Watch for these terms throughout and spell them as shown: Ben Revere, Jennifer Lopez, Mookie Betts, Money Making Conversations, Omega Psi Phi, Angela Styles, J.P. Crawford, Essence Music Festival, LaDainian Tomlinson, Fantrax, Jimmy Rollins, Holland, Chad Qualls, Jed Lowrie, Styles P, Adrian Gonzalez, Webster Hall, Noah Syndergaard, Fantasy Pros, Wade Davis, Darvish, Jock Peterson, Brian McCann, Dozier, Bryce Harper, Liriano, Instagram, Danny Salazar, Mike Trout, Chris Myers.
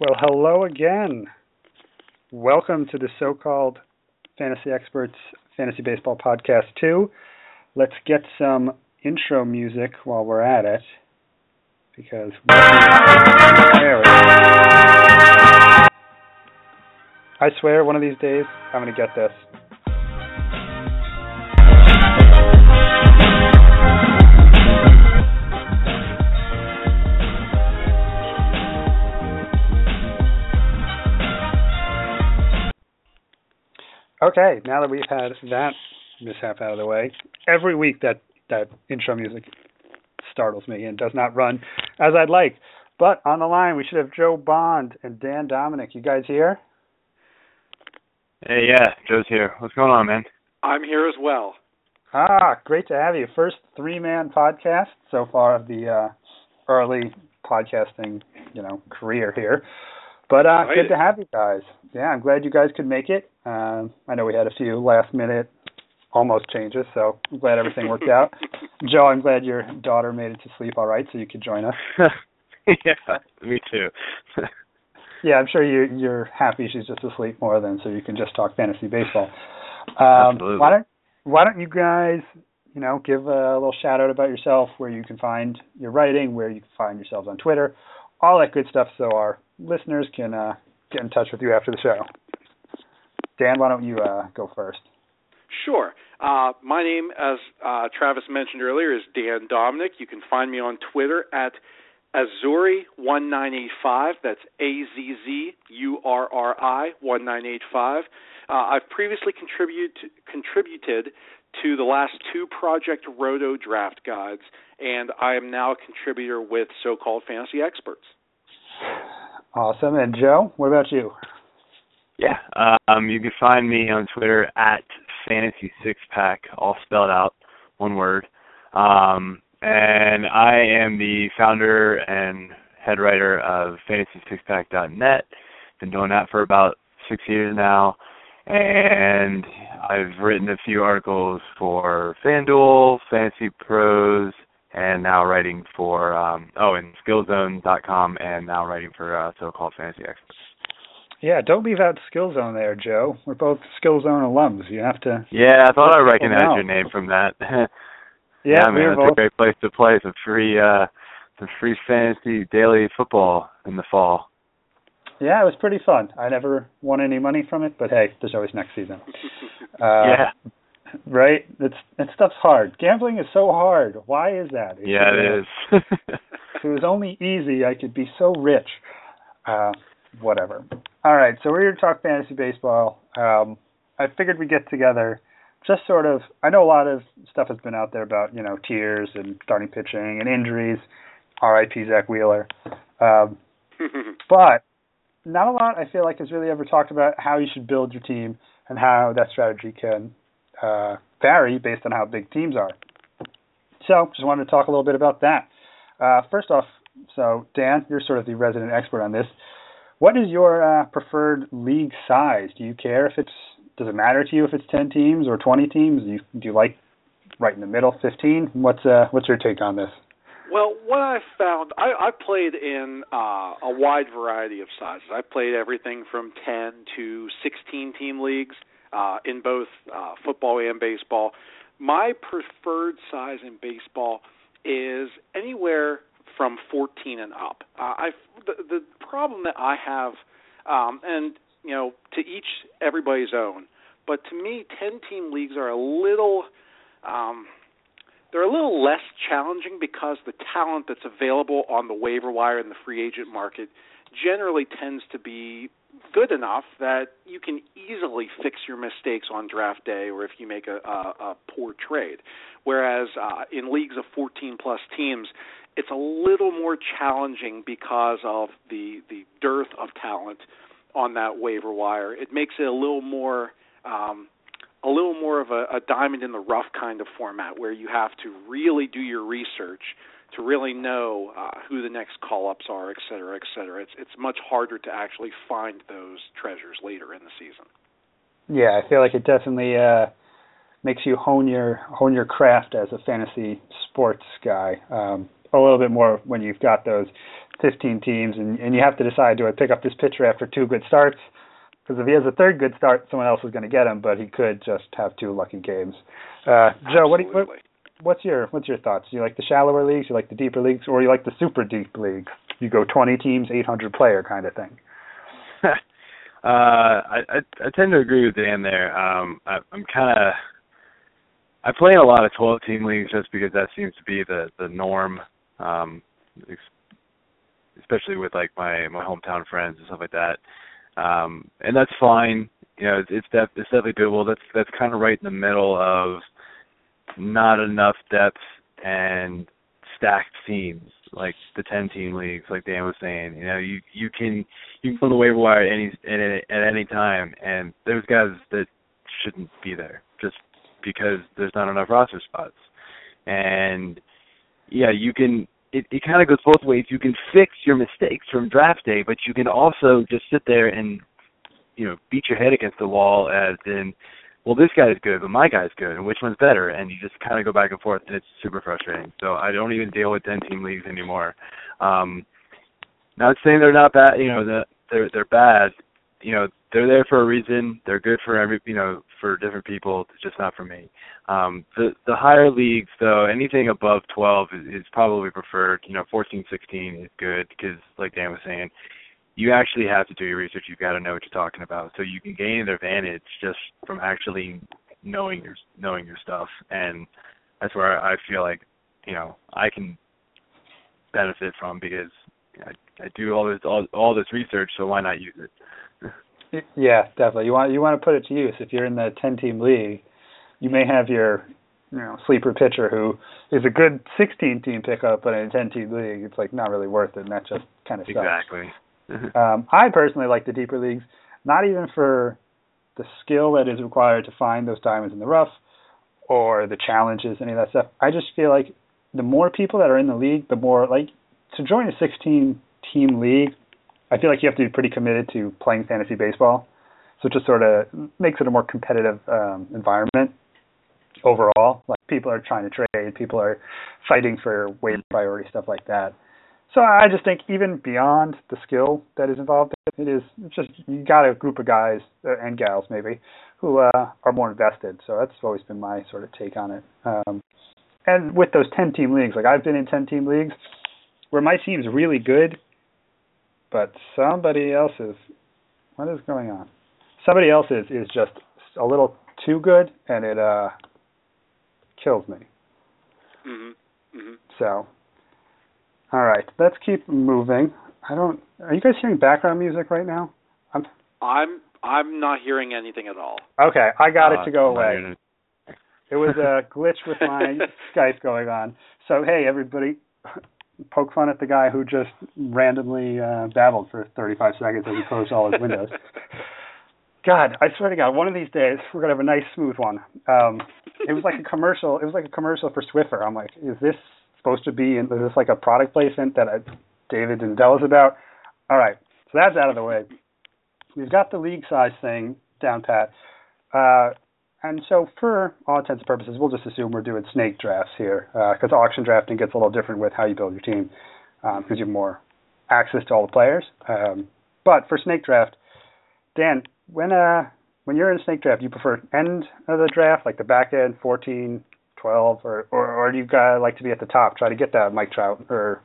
Well, hello again. Welcome to the so-called Fantasy Experts Fantasy Baseball Podcast 2. Let's get some intro music while we're at it, because I swear one of these days I'm going to get this. Okay, now that we've had that mishap out of the way, every week that intro music startles me and does not run as I'd like. But on the line, we should have Joe Bond and Dan Dominic. You guys here? Hey, yeah, Joe's here. What's going on, man? I'm here as well. Ah, great to have you. First three-man podcast so far of the early podcasting, career here. But good to have you guys. Yeah, I'm glad you guys could make it. I know we had a few last-minute almost changes, so I'm glad everything worked out. Joe, I'm glad your daughter made it to sleep all right, so you could join us. Yeah, me too. Yeah, I'm sure you're happy she's just asleep more than so you can just talk fantasy baseball. Absolutely. Why don't you guys, give a little shout-out about yourself, where you can find your writing, where you can find yourselves on Twitter, all that good stuff, so our listeners can get in touch with you after the show. Dan, why don't you go first? Sure. My name, as Travis mentioned earlier, is Dan Dominic. You can find me on Twitter at Azzurri1985. That's Azzurri 1985. I've previously contributed to the last two Project Roto draft guides, and I am now a contributor with so-called Fantasy Experts. Awesome. And Joe, what about you? Yeah, you can find me on Twitter at Fantasy Six Pack, all spelled out, one word. And I am the founder and head writer of FantasySixPack.net. Been doing that for about 6 years now, and I've written a few articles for FanDuel, Fantasy Pros, and now writing for and SkillZone.com, and now writing for so-called Fantasy Experts. Yeah, don't leave out SkillZone there, Joe. We're both SkillZone alums. You have to... Yeah, I thought I recognized your name from that. Yeah, man, it's a great place to play some free fantasy daily football in the fall. Yeah, it was pretty fun. I never won any money from it, but hey, there's always next season. Yeah. Right? That stuff's hard. Gambling is so hard. Why is that? It is. If it was only easy, I could be so rich. Whatever. All right, so we're here to talk fantasy baseball. I figured we'd get together just sort of, I know a lot of stuff has been out there about, tiers and starting pitching and injuries, R.I.P. Zach Wheeler. But not a lot, I feel like, has really ever talked about how you should build your team and how that strategy can vary based on how big teams are. So just wanted to talk a little bit about that. First off, so Dan, you're sort of the resident expert on this. What is your preferred league size? Do you care if it's? Does it matter to you if it's 10 teams or 20 teams? Do you like right in the middle, 15? What's your take on this? Well, what I found, I played in a wide variety of sizes. I played everything from 10 to 16 team leagues in both football and baseball. My preferred size in baseball is anywhere from 14 and up. The problem that I have, and to each everybody's own, but to me, 10-team leagues are a little less challenging because the talent that's available on the waiver wire in the free agent market generally tends to be good enough that you can easily fix your mistakes on draft day or if you make a poor trade. Whereas in leagues of 14-plus teams, it's a little more challenging because of the dearth of talent on that waiver wire. It makes it a little more of a diamond in the rough kind of format where you have to really do your research to really know who the next call-ups are, et cetera, et cetera. It's much harder to actually find those treasures later in the season. Yeah, I feel like it definitely makes you hone your craft as a fantasy sports guy. A little bit more when you've got those 15 teams, and you have to decide, do I pick up this pitcher after two good starts? Because if he has a third good start, someone else is going to get him, but he could just have two lucky games. Joe, what's your thoughts? Do you like the shallower leagues, you like the deeper leagues, or you like the super deep leagues? You go 20 teams, 800 player kind of thing. I tend to agree with Dan there. I play in a lot of 12-team leagues just because that seems to be the norm, especially with like my hometown friends and stuff like that. And that's fine. You know, it's definitely doable. That's kind of right in the middle of not enough depth and stacked teams, like the 10-team leagues, like Dan was saying. You know, you can go on the waiver wire at any time, and there's guys that shouldn't be there just because there's not enough roster spots. And yeah, you can. It kind of goes both ways. You can fix your mistakes from draft day, but you can also just sit there and, you know, beat your head against the wall as in, well, this guy is good, but my guy's good, and which one's better? And you just kind of go back and forth, and it's super frustrating. So I don't even deal with 10-team leagues anymore. Not saying they're not bad. You know, they're bad. You know, they're there for a reason. They're good for for different people. It's just not for me. The higher leagues, though, anything above 12 is probably preferred. You know, 14, 16 is good because, like Dan was saying, you actually have to do your research. You've got to know what you're talking about, so you can gain an advantage just from actually knowing your stuff. And that's where I feel like, you know, I can benefit from because I do all this research, so why not use it? Yeah, definitely. You want to put it to use. If you're in the 10-team league, you may have your, you know, sleeper pitcher who is a good 16-team pickup, but in a 10-team league, it's like not really worth it, and that just kind of sucks. Exactly. I personally like the deeper leagues, not even for the skill that is required to find those diamonds in the rough or the challenges, any of that stuff. I just feel like the more people that are in the league, the more, like, to join a 16-team league, I feel like you have to be pretty committed to playing fantasy baseball, so it just sort of makes it a more competitive environment overall. Like, people are trying to trade, people are fighting for waiver priority, stuff like that. So I just think even beyond the skill that is involved, it's just you got a group of guys and gals maybe who are more invested. So that's always been my sort of take on it. And with those 10-team leagues, like I've been in 10-team leagues where my team's really good. But Somebody else's is just a little too good, and it kills me. Mm-hmm. Mm-hmm. So, all right, let's keep moving. Are you guys hearing background music right now? I'm not hearing anything at all. Okay, I got it to go away. It was a glitch with my Skype going on. So hey, everybody. Poke fun at the guy who just randomly babbled for 35 seconds as he closed all his windows. God, I swear to God, one of these days we're gonna have a nice smooth one. It was like a commercial for Swiffer. I'm like, is this supposed to be? Is this like a product placement that David didn't tell us about? All right, so that's out of the way. We've got the league size thing down pat, and so for all intents and purposes, we'll just assume we're doing snake drafts here because auction drafting gets a little different with how you build your team because you have more access to all the players. But for snake draft, Dan, when you're in a snake draft, do you prefer end of the draft, like the back end, 14, 12, or do you like to be at the top, try to get that Mike Trout or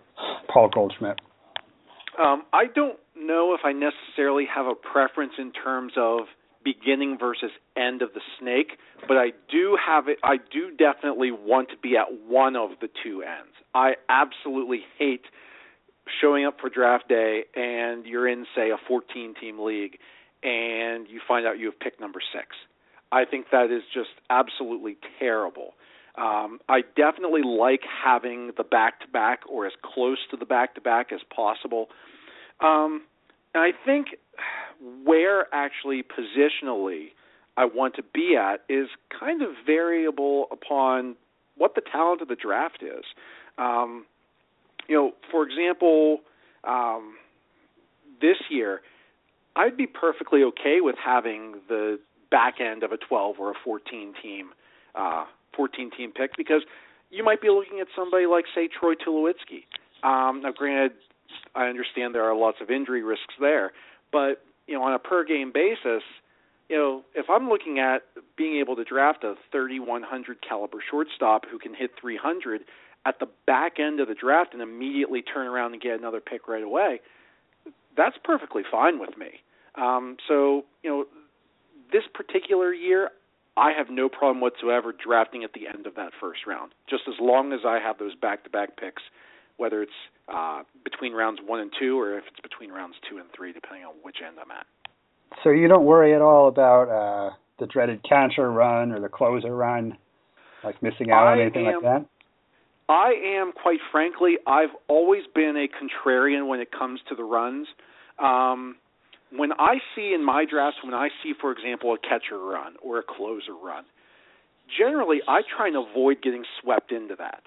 Paul Goldschmidt? I don't know if I necessarily have a preference in terms of beginning versus end of the snake, but I do definitely want to be at one of the two ends. I absolutely hate showing up for draft day and you're in, say, a 14-team league and you find out you have pick number 6. I think that is just absolutely terrible. I definitely like having the back-to-back or as close to the back-to-back as possible. And I think where actually positionally I want to be at is kind of variable upon what the talent of the draft is. You know, for example, this year I'd be perfectly okay with having the back end of a 12 or a 14-team pick because you might be looking at somebody like, say, Troy Tulowitzki. Now, granted, I understand there are lots of injury risks there. But, you know, on a per-game basis, you know, if I'm looking at being able to draft a 3,100 caliber shortstop who can hit 300 at the back end of the draft and immediately turn around and get another pick right away, that's perfectly fine with me. So, you know, this particular year, I have no problem whatsoever drafting at the end of that first round, just as long as I have those back-to-back picks, whether it's between rounds 1 and 2 or if it's between rounds 2 and 3, depending on which end I'm at. So you don't worry at all about the dreaded catcher run or the closer run, like missing out on anything like that? I am, quite frankly, I've always been a contrarian when it comes to the runs. When I see in my drafts, when I see, for example, a catcher run or a closer run, generally I try and avoid getting swept into that,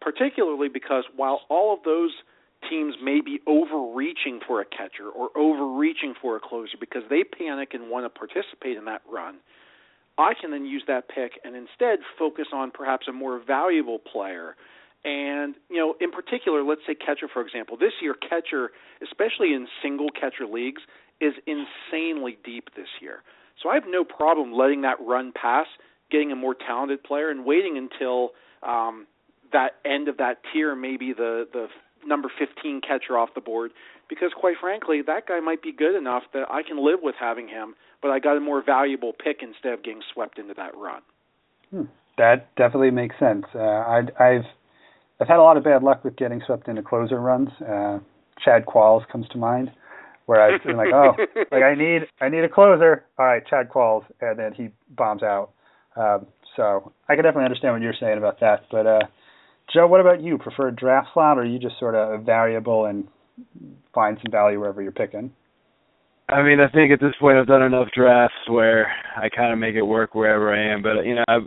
particularly because while all of those teams may be overreaching for a catcher or overreaching for a closer because they panic and want to participate in that run, I can then use that pick and instead focus on perhaps a more valuable player. And, you know, in particular, let's say catcher, for example. This year, catcher, especially in single catcher leagues, is insanely deep this year. So I have no problem letting that run pass, getting a more talented player, and waiting until that end of that tier, maybe the number 15 catcher off the board, because quite frankly, that guy might be good enough that I can live with having him, but I got a more valuable pick instead of getting swept into that run. That definitely makes sense. I've had a lot of bad luck with getting swept into closer runs. Chad Qualls comes to mind, where I've been like, oh, like I need a closer. All right, Chad Qualls, and then he bombs out. So I can definitely understand what you're saying about that. But Joe, what about you? Preferred draft slot, or are you just sort of variable and find some value wherever you're picking? I mean, I think at this point I've done enough drafts where I kind of make it work wherever I am. But you know, I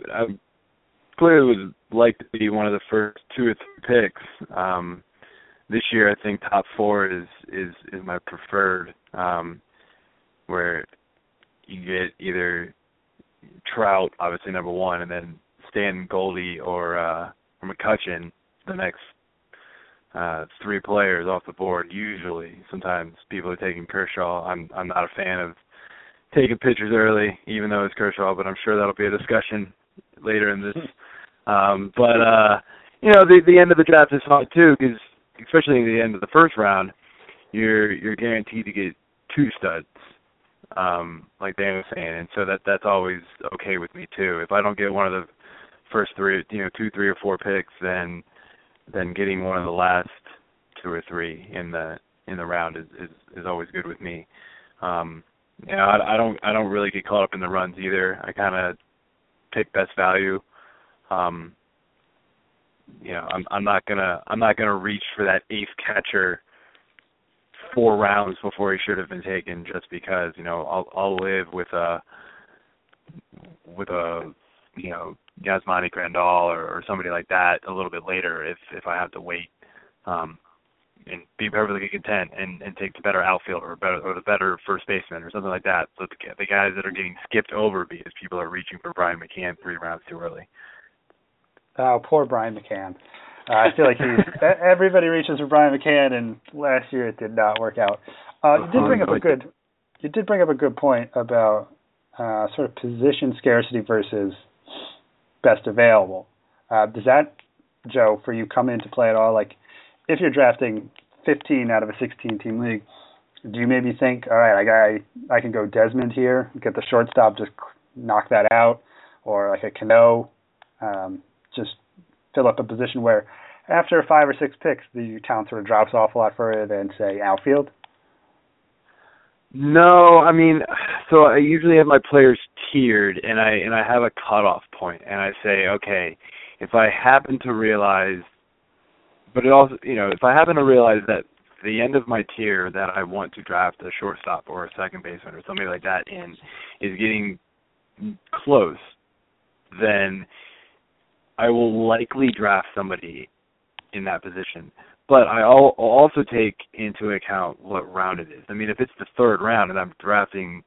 clearly would like to be one of the first 2 or 3 picks. This year, I think top 4 is my preferred, where you get either Trout, obviously number 1, and then Stanton, Goldie, or McCutcheon, the next 3 players off the board. Usually, sometimes people are taking Kershaw. I'm not a fan of taking pitchers early, even though it's Kershaw, but I'm sure that'll be a discussion later in this. But you know, the end of the draft is hard too, because especially at the end of the first round, you're guaranteed to get 2 studs, like Dan was saying, and so that's always okay with me too. If I don't get one of the first 3, you know, 2, 3, or 4 picks, then getting one of the last 2 or 3 in the round is always good with me. You know, I don't really get caught up in the runs either. I kind of pick best value. You know, I'm not gonna reach for that 8th catcher 4 rounds before he should have been taken just because, you know, I'll live with a you know, Yasmani Grandal or somebody like that a little bit later if I have to wait, and be perfectly content and take the better outfielder or the better first baseman or something like that. So the guys that are getting skipped over because people are reaching for Brian McCann 3 rounds too early. Oh, poor Brian McCann. I feel like everybody reaches for Brian McCann, and last year it did not work out. You did bring up a good point about sort of position scarcity versus best available. Does that, Joe, for you come into play at all? Like, if you're drafting 15 out of a 16-team league, do you maybe think, all right, I can go Desmond here, get the shortstop, just knock that out, or like a Cano, just fill up a position where after 5 or 6 picks, the talent sort of drops off a lot further than, say, outfield? No, I mean, so I usually have my players tiered, and I have a cutoff point, and I say, okay, if I happen to realize, but it also, you know, if I happen to realize that the end of my tier that I want to draft a shortstop or a second baseman or somebody like that in is getting close, then I will likely draft somebody in that position. But I'll also take into account what round it is. I mean, if it's the 3rd round and I'm drafting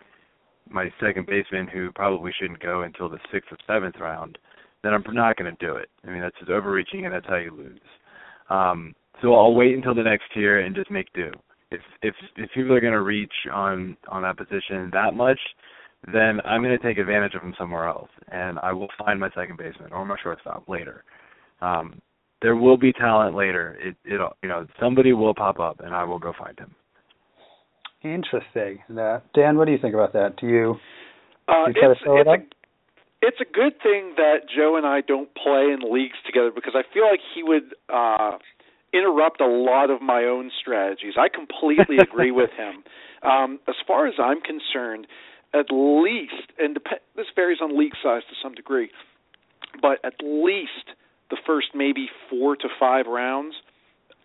my second baseman who probably shouldn't go until the 6th or 7th round, then I'm not going to do it. I mean, that's just overreaching, and that's how you lose. So I'll wait until the next year and just make do. If people are going to reach on that position that much, then I'm going to take advantage of them somewhere else, and I will find my second baseman or my shortstop later. There will be talent later. Somebody will pop up, and I will go find him. Interesting. Dan, what do you think about that? Do you try to fill it up? It's a good thing that Joe and I don't play in leagues together, because I feel like he would interrupt a lot of my own strategies. I completely agree with him. As far as I'm concerned, at least, and this varies on league size to some degree, but at least the first maybe 4 to 5 rounds,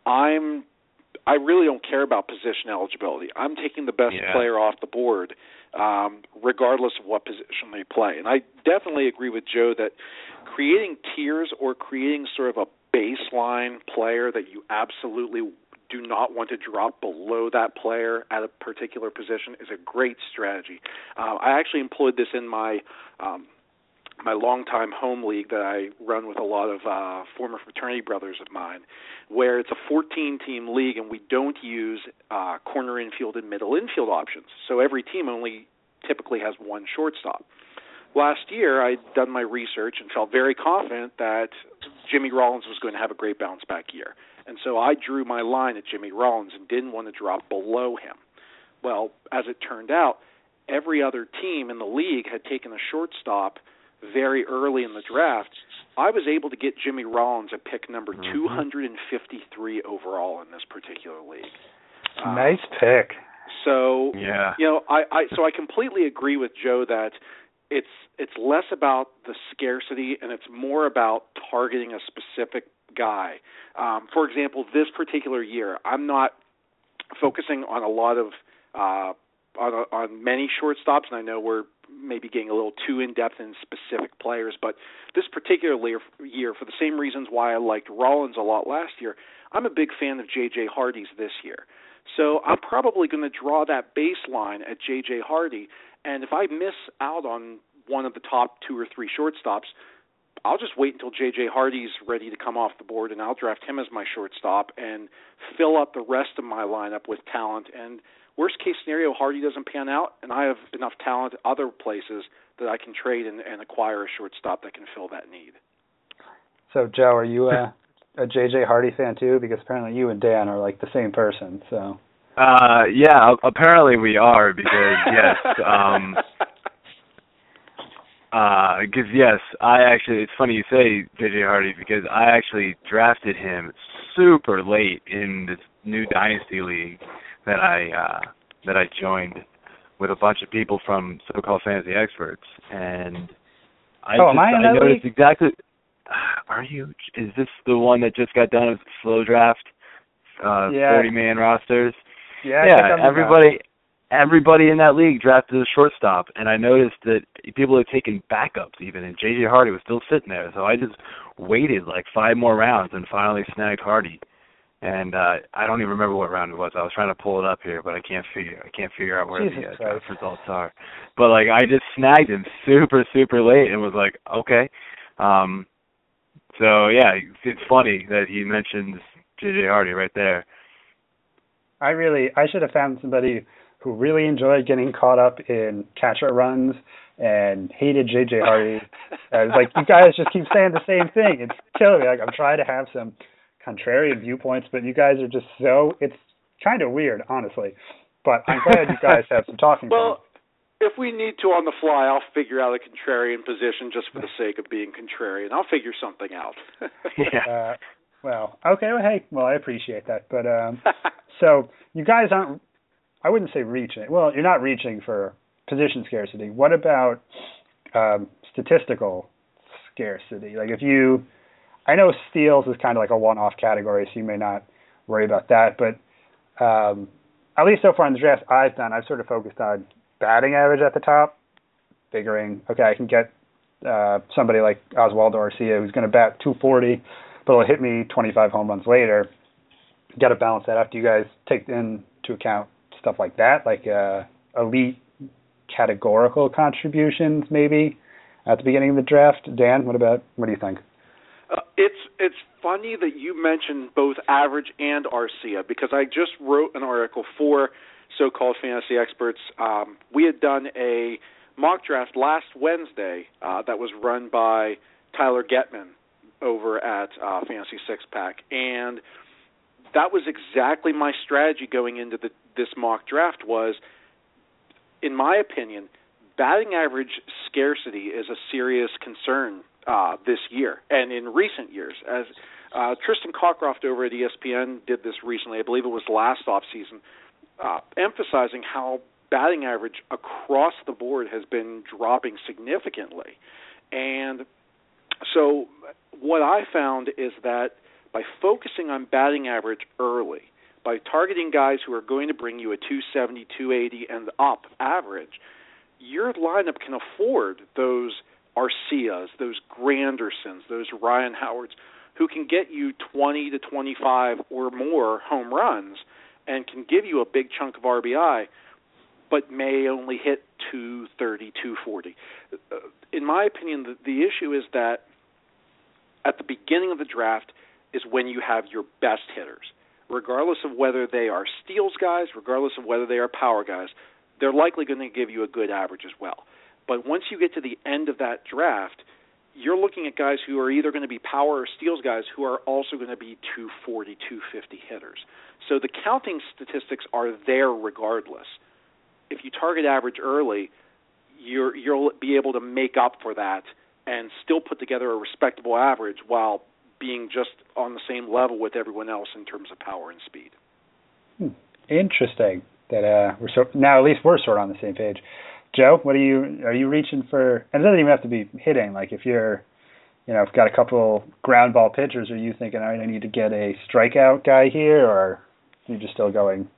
I really don't care about position eligibility. I'm taking the best player off the board, regardless of what position they play. And I definitely agree with Joe that creating tiers or creating sort of a baseline player that you absolutely do not want to drop below that player at a particular position is a great strategy. I actually employed this in my longtime home league that I run with a lot of former fraternity brothers of mine, where it's a 14-team league and we don't use corner infield and middle infield options. So every team only typically has one shortstop. Last year, I'd done my research and felt very confident that Jimmy Rollins was going to have a great bounce-back year. And so I drew my line at Jimmy Rollins and didn't want to drop below him. Well, as it turned out, every other team in the league had taken a shortstop very early in the draft. I was able to get Jimmy Rollins at pick number 253 overall in this particular league. Nice pick. So I completely agree with Joe that it's less about the scarcity and it's more about targeting a specific guy. For example, this particular year, I'm not focusing on a lot of on many shortstops, and I know we're maybe getting a little too in-depth in specific players, but this particular year, for the same reasons why I liked Rollins a lot last year, I'm a big fan of J.J. Hardy's this year. So I'm probably going to draw that baseline at J.J. Hardy, and if I miss out on one of the top 2 or 3 shortstops, I'll just wait until J.J. Hardy's ready to come off the board, and I'll draft him as my shortstop and fill up the rest of my lineup with talent. And worst-case scenario, Hardy doesn't pan out, and I have enough talent at other places that I can trade and acquire a shortstop that can fill that need. So, Joe, are you a J.J. Hardy fan, too? Because apparently you and Dan are, like, the same person. So. Yeah, apparently we are because, yes, I actually, it's funny you say J.J. Hardy because I actually drafted him super late in this new Dynasty League that I joined with a bunch of people from so-called Fantasy Experts. And I noticed league? Exactly. Are you? Is this the one that just got done with the slow draft, 40-man rosters? Yeah, everybody in that league drafted a shortstop, and I noticed that people had taken backups even, and J.J. Hardy was still sitting there. So I just waited like 5 more rounds and finally snagged Hardy. And I don't even remember what round it was. I was trying to pull it up here, but I can't figure out where the results are. But like I just snagged him super, super late and was like, okay. So yeah, it's funny that he mentions J.J. Hardy right there. I should have found somebody who really enjoyed getting caught up in catcher runs and hated J.J. Hardy. I was like, you guys just keep saying the same thing. It's killing me. Like I'm trying to have some contrarian viewpoints, but you guys are just so, it's kind of weird, honestly. But I'm glad you guys have some talking points. Well, if we need to on the fly, I'll figure out a contrarian position just for the sake of being contrarian. I'll figure something out. Well, I appreciate that. But so you guys aren't, I wouldn't say reaching. Well, you're not reaching for position scarcity. What about statistical scarcity? Like if you, I know steals is kind of like a one-off category, so you may not worry about that. But at least so far in the draft I've done, I've sort of focused on batting average at the top, figuring, okay, I can get somebody like Oswaldo Arcia who's going to bat 240, but it'll hit me 25 home runs later. Got to balance that up. Do you guys take into account stuff like that, like elite categorical contributions maybe at the beginning of the draft? Dan, what do you think? It's funny that you mentioned both average and Arcia, because I just wrote an article for so-called Fantasy Experts. We had done a mock draft last Wednesday that was run by Tyler Getman over at Fantasy Six Pack, and that was exactly my strategy going into this mock draft was, in my opinion, batting average scarcity is a serious concern this year and in recent years. As Tristan Cockcroft over at ESPN did this recently, I believe it was last offseason, emphasizing how batting average across the board has been dropping significantly. And so what I found is that by focusing on batting average early, by targeting guys who are going to bring you a 270, 280, and up average, your lineup can afford those Arcias, those Grandersons, those Ryan Howards, who can get you 20 to 25 or more home runs and can give you a big chunk of RBI, but may only hit 230, 240. In my opinion, the issue is that at the beginning of the draft is when you have your best hitters. Regardless of whether they are steals guys, regardless of whether they are power guys, they're likely going to give you a good average as well. But once you get to the end of that draft, you're looking at guys who are either going to be power or steals guys who are also going to be 240, 250 hitters. So the counting statistics are there regardless. If you target average early, you'll be able to make up for that and still put together a respectable average while being just on the same level with everyone else in terms of power and speed. Interesting that now at least we're sort of on the same page. Joe, what are you reaching for? And it doesn't even have to be hitting. Like if you're, if got a couple ground ball pitchers, are you thinking, all right, I need to get a strikeout guy here, or are you just still going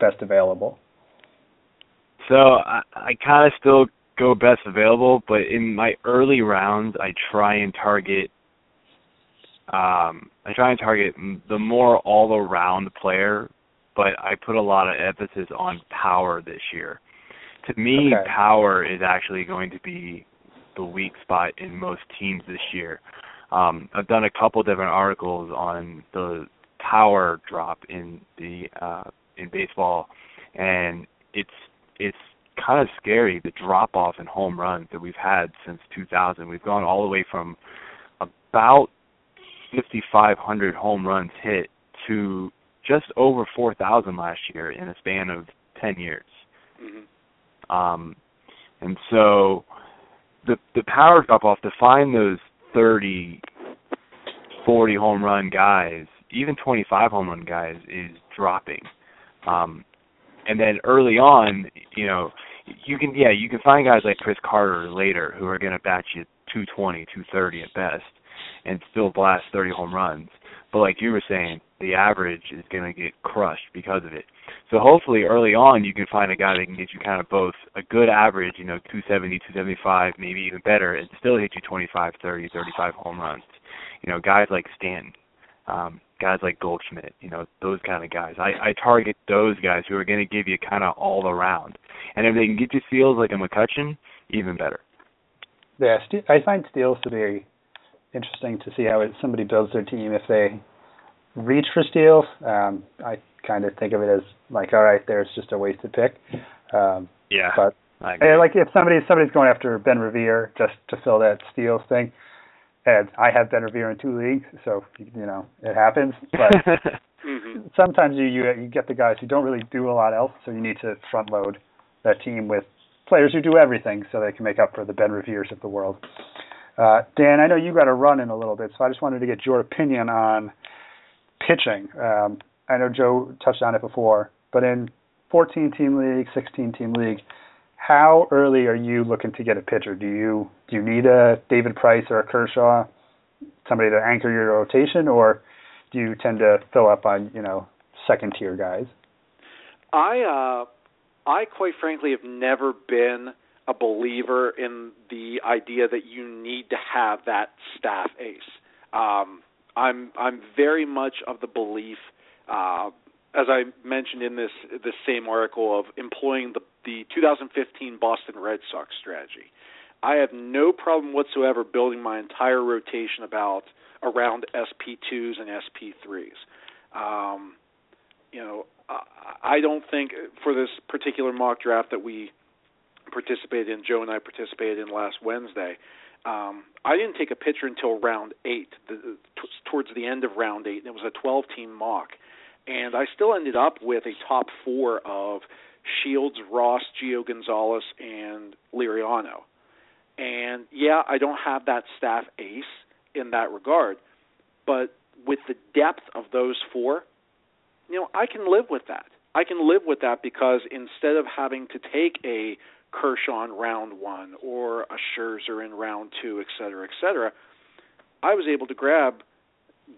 best available? So I kind of still go best available, but in my early rounds, I try and target the more all-around player, but I put a lot of emphasis on power this year. To me, power is actually going to be the weak spot in most teams this year. I've done a couple different articles on the power drop in baseball, and it's kind of scary, the drop-off in home runs that we've had since 2000. We've gone all the way from about 5,500 home runs hit to just over 4,000 last year in a span of 10 years. Mm-hmm. And so the power drop-off, to find those 30, 40 home run guys, even 25 home run guys, is dropping. And then early on, you can find guys like Chris Carter later who are going to bat you 220, 230 at best and still blast 30 home runs. But like you were saying, the average is going to get crushed because of it. So hopefully early on you can find a guy that can get you kind of both a good average, 270, 275, maybe even better, and still hit you 25, 30, 35 home runs. Guys like Stanton, guys like Goldschmidt, those kind of guys. I target those guys who are going to give you kind of all around. And if they can get you steals like a McCutcheon, even better. Yeah, I find steals to be interesting to see how somebody builds their team if they reach for steals. I kind of think of it as like, all right, there's just a wasted pick. Yeah, but I agree. Like if somebody's going after Ben Revere just to fill that steals thing, and I have Ben Revere in 2 leagues, so it happens. But sometimes you get the guys who don't really do a lot else, so you need to front load that team with players who do everything so they can make up for the Ben Reveres of the world. Dan, I know you got to run in a little bit, so I just wanted to get your opinion on pitching. I know Joe touched on it before, but in 14-team league, 16-team league, how early are you looking to get a pitcher? Do you need a David Price or a Kershaw, somebody to anchor your rotation, or do you tend to fill up on second-tier guys? I quite frankly have never been a believer in the idea that you need to have that staff ace. I'm very much of the belief, as I mentioned in this same article, of employing the 2015 Boston Red Sox strategy. I have no problem whatsoever building my entire rotation around SP2s and SP3s. I don't think for this particular mock draft that we participated in, Joe and I participated in last Wednesday, I didn't take a pitcher until round 8, towards the end of round 8, and it was a 12-team mock. And I still ended up with a top 4 of Shields, Ross, Gio Gonzalez, and Liriano. And, yeah, I don't have that staff ace in that regard, but with the depth of those 4, I can live with that. I can live with that because instead of having to take a Kershaw in round 1 or a Scherzer in round 2, et cetera, I was able to grab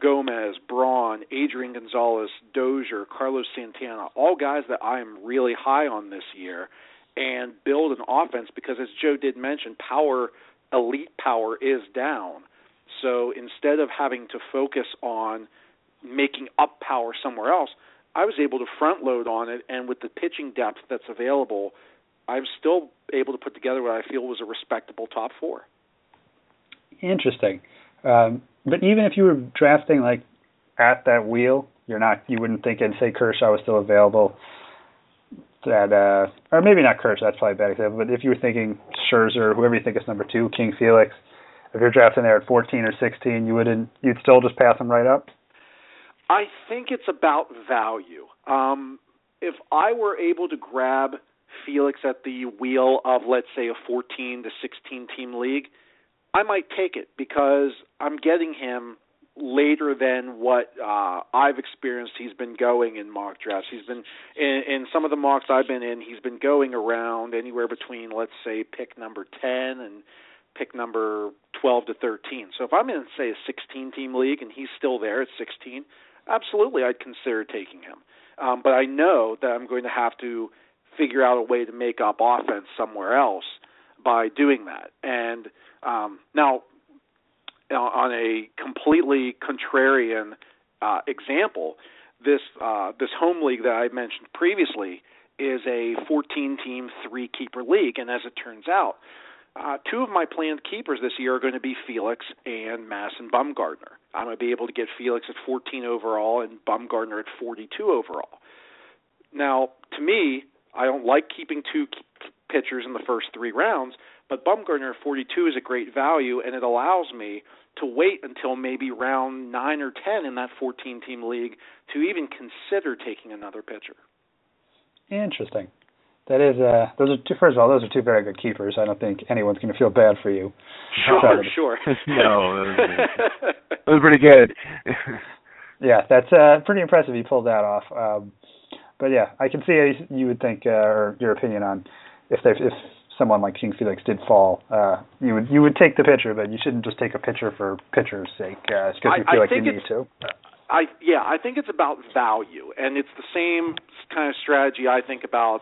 Gomez, Braun, Adrian Gonzalez, Dozier, Carlos Santana, all guys that I am really high on this year, and build an offense because, as Joe did mention, elite power is down. So instead of having to focus on making up power somewhere else, I was able to front load on it, and with the pitching depth that's available, I'm still able to put together what I feel was a respectable top 4. Interesting. But even if you were drafting like at that wheel, you wouldn't think, and say Kershaw was still available, that or maybe not Kershaw, that's probably a bad example, but if you were thinking Scherzer, whoever you think is number 2, King Felix, if you're drafting there at 14 or 16, you'd still just pass him right up? I think it's about value. If I were able to grab Felix at the wheel of, let's say, a 14 to 16 team league, I might take it because I'm getting him later than what I've experienced. He's been going in mock drafts. He's been in some of the mocks I've been in. He's been going around anywhere between, let's say, pick number 10 and pick number 12 to 13. So if I'm in, say, a 16-team league and he's still there at 16, absolutely I'd consider taking him. But I know that I'm going to have to figure out a way to make up offense somewhere else by doing that. And now, on a completely contrarian example, this home league that I mentioned previously is a 14-team, 3-keeper league. And as it turns out, 2 of my planned keepers this year are going to be Felix and Madison Bumgarner. I'm going to be able to get Felix at 14 overall and Bumgarner at 42 overall. Now, to me, I don't like keeping 2 pitchers in the first 3 rounds, but Bumgarner at 42 is a great value, and it allows me to wait until maybe round 9 or 10 in that 14-team league to even consider taking another pitcher. Interesting. That is, those are 2 very good keepers. I don't think anyone's going to feel bad for you. Sure. No, that was pretty good. Yeah, that's pretty impressive you pulled that off. But, yeah, I can see you would think, or your opinion on if someone like King Felix did fall, you would take the pitcher, but you shouldn't just take a pitcher for pitcher's sake just because you feel like you need to. I think it's about value, and it's the same kind of strategy I think about,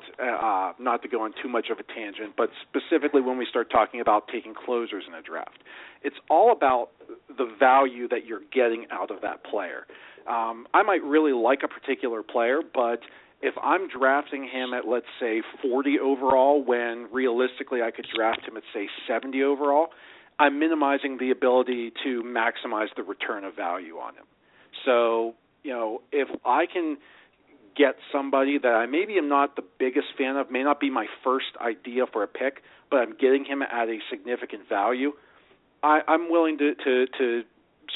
not to go on too much of a tangent, but specifically when we start talking about taking closers in a draft. It's all about the value that you're getting out of that player. I might really like a particular player, but if I'm drafting him at, let's say, 40 overall when realistically I could draft him at, say, 70 overall, I'm minimizing the ability to maximize the return of value on him. So, if I can get somebody that I maybe am not the biggest fan of, may not be my first idea for a pick, but I'm getting him at a significant value, I'm willing to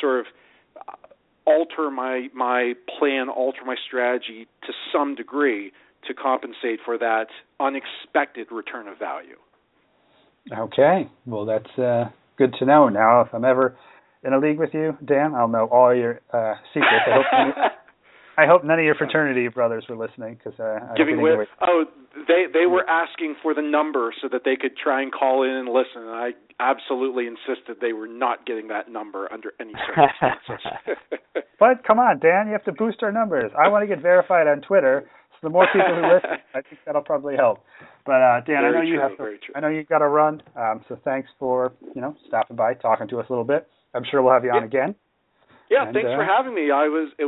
sort of alter my plan, alter my strategy to some degree to compensate for that unexpected return of value. Okay. Well, that's good to know. Now, if I'm ever in a league with you, Dan, I'll know all your secrets. I hope none of your fraternity brothers were listening, because they were asking for the number so that they could try and call in and listen. And I absolutely insisted they were not getting that number under any circumstances. But come on, Dan, you have to boost our numbers. I want to get verified on Twitter, so the more people who listen, I think that'll probably help. But Dan, I know you've got to run. So thanks for stopping by, talking to us a little bit. I'm sure we'll have you on again. Yeah, and thanks for having me. It was a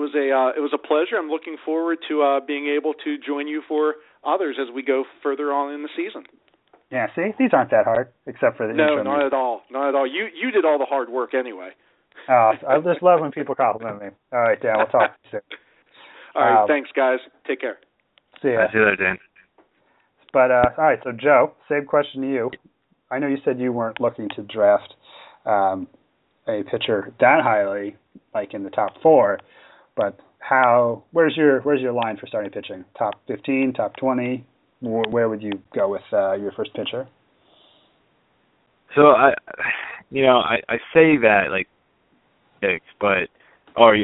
pleasure. I'm looking forward to being able to join you for others as we go further on in the season. Yeah, see, these aren't that hard, except for the intro. No, not at all. You did all the hard work anyway. I just love when people compliment me. All right, Dan, we'll talk to you soon. All right, thanks, guys. Take care. See you. See you later, Dan. But, all right, so, Joe, same question to you. I know you said you weren't looking to draft a pitcher that highly, like in the top four, but where's your line for starting pitching? Top 15, top 20? Where would you go with your first pitcher? So, I say that, like, picks, but – or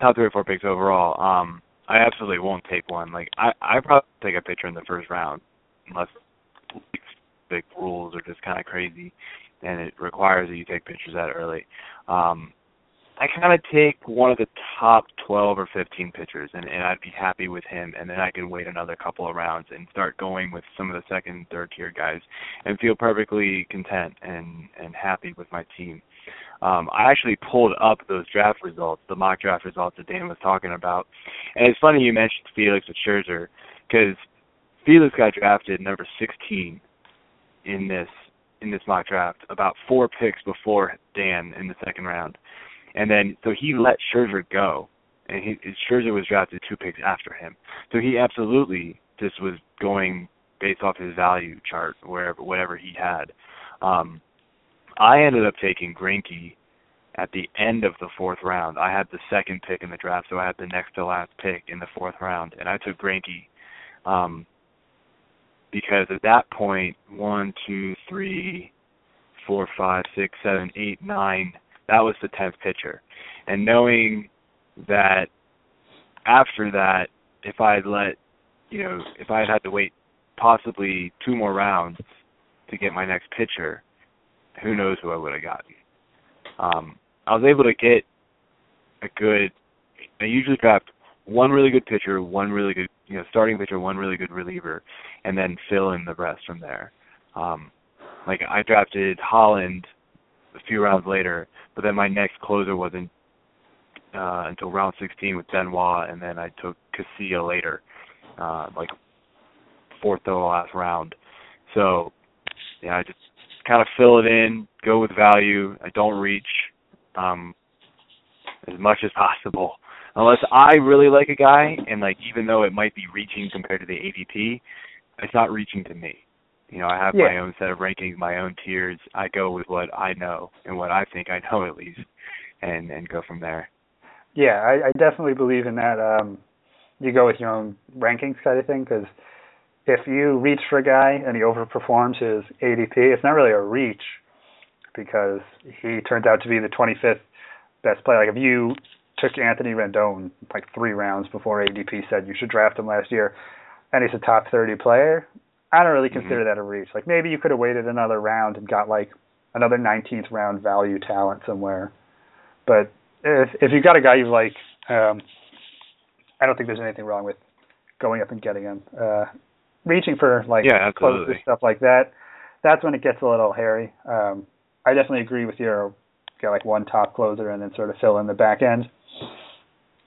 top 3 or 4 picks overall, I absolutely won't take one. Like, I probably take a pitcher in the first round unless the rules are just kind of crazy and it requires that you take pitchers that early. I kind of take one of the top 12 or 15 pitchers, and I'd be happy with him, and then I can wait another couple of rounds and start going with some of the second, third-tier guys and feel perfectly content and happy with my team. I actually pulled up those draft results, the mock draft results that Dan was talking about. And it's funny you mentioned Felix with Scherzer, because Felix got drafted number 16 in this mock draft, about 4 picks before Dan in the second round. And then so he let Scherzer go, and Scherzer was drafted 2 picks after him. So he absolutely just was going based off his value chart, whatever he had. I ended up taking Greinke at the end of the fourth round. I had the second pick in the draft, so I had the next to last pick in the fourth round, and I took Greinke because at that point, 1, 2, 3, 4, 5, 6, 7, 8, 9, that was the 10th pitcher. And knowing that after that, if I had had to wait possibly 2 more rounds to get my next pitcher, who knows who I would have gotten. I was able to get I usually draft 1 really good pitcher, 1 really good, starting pitcher, 1 really good reliever, and then fill in the rest from there. Like I drafted Holland a few rounds later, but then my next closer wasn't until round 16 with Benoit, and then I took Casilla later, like fourth to the last round. So, yeah, I just kind of fill it in, go with value. I don't reach as much as possible. Unless I really like a guy, and like even though it might be reaching compared to the ADP, it's not reaching to me. I have my own set of rankings, my own tiers. I go with what I know and what I think I know at least, and go from there. Yeah, I definitely believe in that. You go with your own rankings kind of thing, because if you reach for a guy and he overperforms his ADP, it's not really a reach because he turned out to be the 25th best player. Like if you took Anthony Rendon like 3 rounds before ADP said you should draft him last year and he's a top 30 player, I don't really consider that a reach. Like maybe you could have waited another round and got like another 19th round value talent somewhere. But if you've got a guy you like, I don't think there's anything wrong with going up and getting him. Reaching for like close to stuff like that's when it gets a little hairy. I definitely agree with you. Got like 1 top closer and then sort of fill in the back end.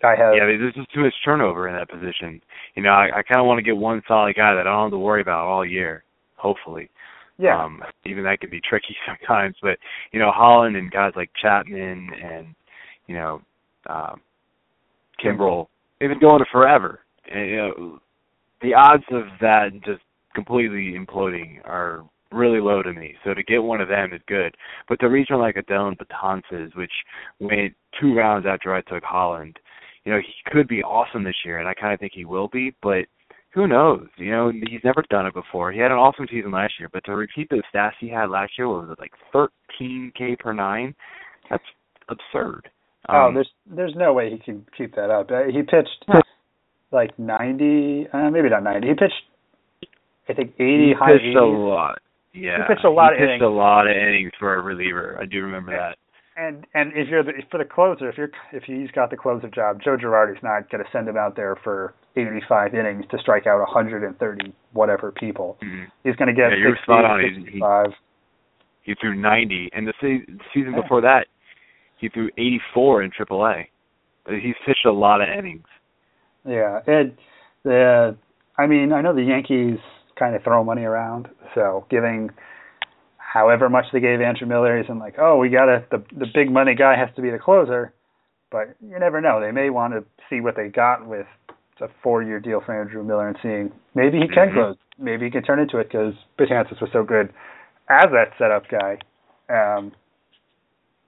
There's just too much turnover in that position. I kind of want to get 1 solid guy that I don't have to worry about all year. Hopefully, even that could be tricky sometimes. But Holland and guys like Chapman and Kimbrel, they've been going forever. And, the odds of that just completely imploding are really low to me. So to get 1 of them is good. But to reach on like a Dellin Betances, which went 2 rounds after I took Holland, he could be awesome this year, and I kind of think he will be, but who knows? He's never done it before. He had an awesome season last year, but to repeat those stats he had last year, what was it, like 13K per 9? That's absurd. There's no way he can keep that up. He pitched like 90, maybe not 90. He pitched, I think, 80, high 80s. He pitched a lot. Yeah. He pitched a lot of innings. He pitched a lot of innings for a reliever. I do remember that. And if you're for the closer, if he's got the closer job, Joe Girardi's not going to send him out there for 85 innings to strike out 130 whatever people. Mm-hmm. He's going to get 65. He threw 90, and the season before that, he threw 84 in AAA. He's pitched a lot of innings. Yeah, I know the Yankees kind of throw money around, so giving however much they gave Andrew Miller isn't like, oh, we got to, the big money guy has to be the closer. But you never know. They may want to see what they got with a 4-year deal for Andrew Miller and seeing maybe he can close. Maybe he can turn into it because Betances was so good as that setup guy.